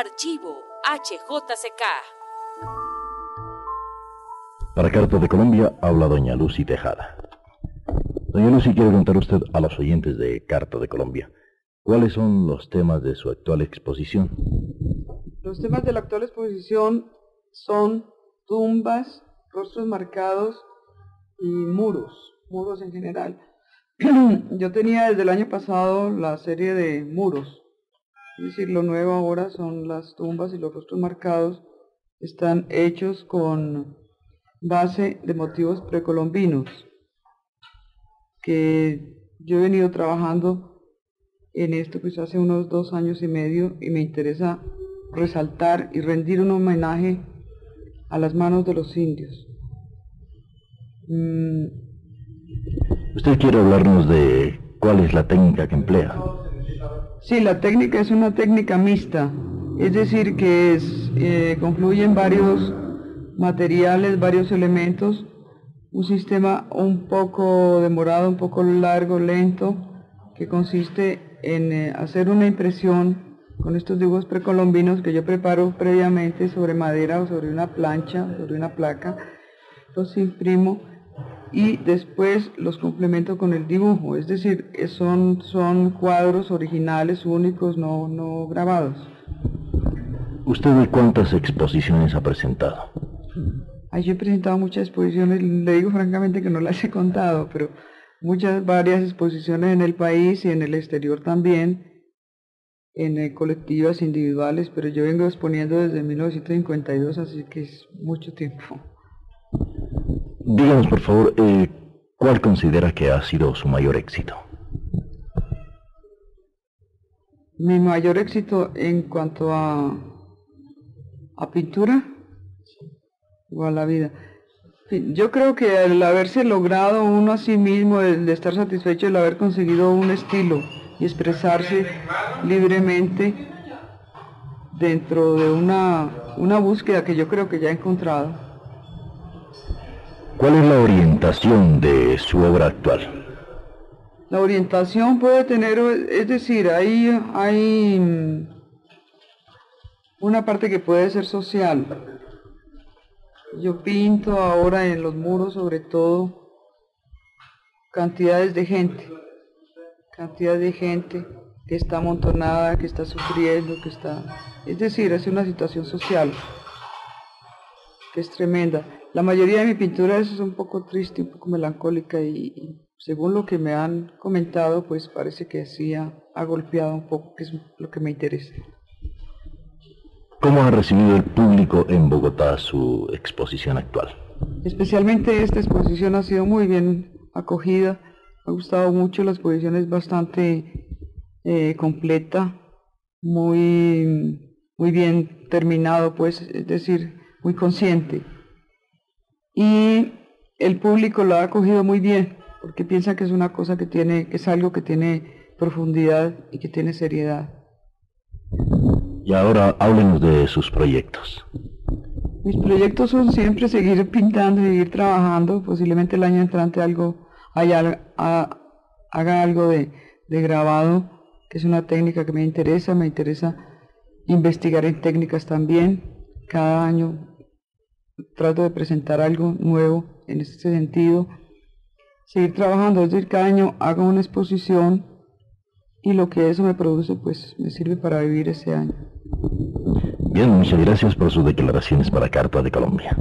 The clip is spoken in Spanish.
Archivo HJCK. Para Carta de Colombia habla doña Lucy Tejada. Doña Lucy, quiere contar usted a los oyentes de Carta de Colombia cuáles son los temas de su actual exposición. Los temas de la actual exposición son tumbas, rostros marcados y muros en general. Yo tenía desde el año pasado la serie de muros, es decir, lo nuevo ahora son las tumbas y los rostros marcados. Están hechos con base de motivos precolombinos que yo he venido trabajando en esto pues hace unos 2 años y medio, y me interesa resaltar y rendir un homenaje a las manos de los indios. ¿Usted quiere hablarnos de cuál es la técnica que emplea? Sí, la técnica es una técnica mixta, es decir, que confluyen varios materiales, varios elementos, un sistema un poco demorado, un poco largo, lento, que consiste en hacer una impresión con estos dibujos precolombinos que yo preparo previamente sobre madera o sobre una plancha, sobre una placa, los imprimo y después los complemento con el dibujo, es decir, son cuadros originales, únicos, no grabados. ¿Usted de cuántas exposiciones ha presentado? Ay, yo he presentado muchas exposiciones, le digo francamente que no las he contado, pero varias exposiciones en el país y en el exterior también, en colectivas, individuales, pero yo vengo exponiendo desde 1952, así que es mucho tiempo. Díganos por favor, ¿cuál considera que ha sido su mayor éxito? Mi mayor éxito en cuanto a pintura o a la vida. Yo creo que el haberse logrado uno a sí mismo, el de estar satisfecho, el haber conseguido un estilo y expresarse libremente dentro de una búsqueda que yo creo que ya he encontrado. ¿Cuál es la orientación de su obra actual? La orientación puede tener, es decir, hay una parte que puede ser social. Yo pinto ahora en los muros, sobre todo, cantidades de gente que está amontonada, que está sufriendo, que está... Es decir, es una situación social que es tremenda. La mayoría de mi pintura es un poco triste, un poco melancólica y según lo que me han comentado, pues parece que sí ha golpeado un poco, que es lo que me interesa. ¿Cómo ha recibido el público en Bogotá su exposición actual? Especialmente esta exposición ha sido muy bien acogida, me ha gustado mucho, la exposición es bastante completa, muy bien terminado, pues, es decir, muy consciente, y el público lo ha acogido muy bien porque piensa que es una cosa que tiene, que es algo que tiene profundidad y que tiene seriedad. Y ahora háblenos de sus proyectos. Mis proyectos son siempre seguir pintando, seguir trabajando, posiblemente el año entrante haga algo de grabado, que es una técnica que me interesa investigar en técnicas también. Cada año trato de presentar algo nuevo en este sentido, seguir trabajando, es decir, cada año hago una exposición y lo que eso me produce pues me sirve para vivir ese año. Bien, muchas gracias por sus declaraciones para Carta de Colombia.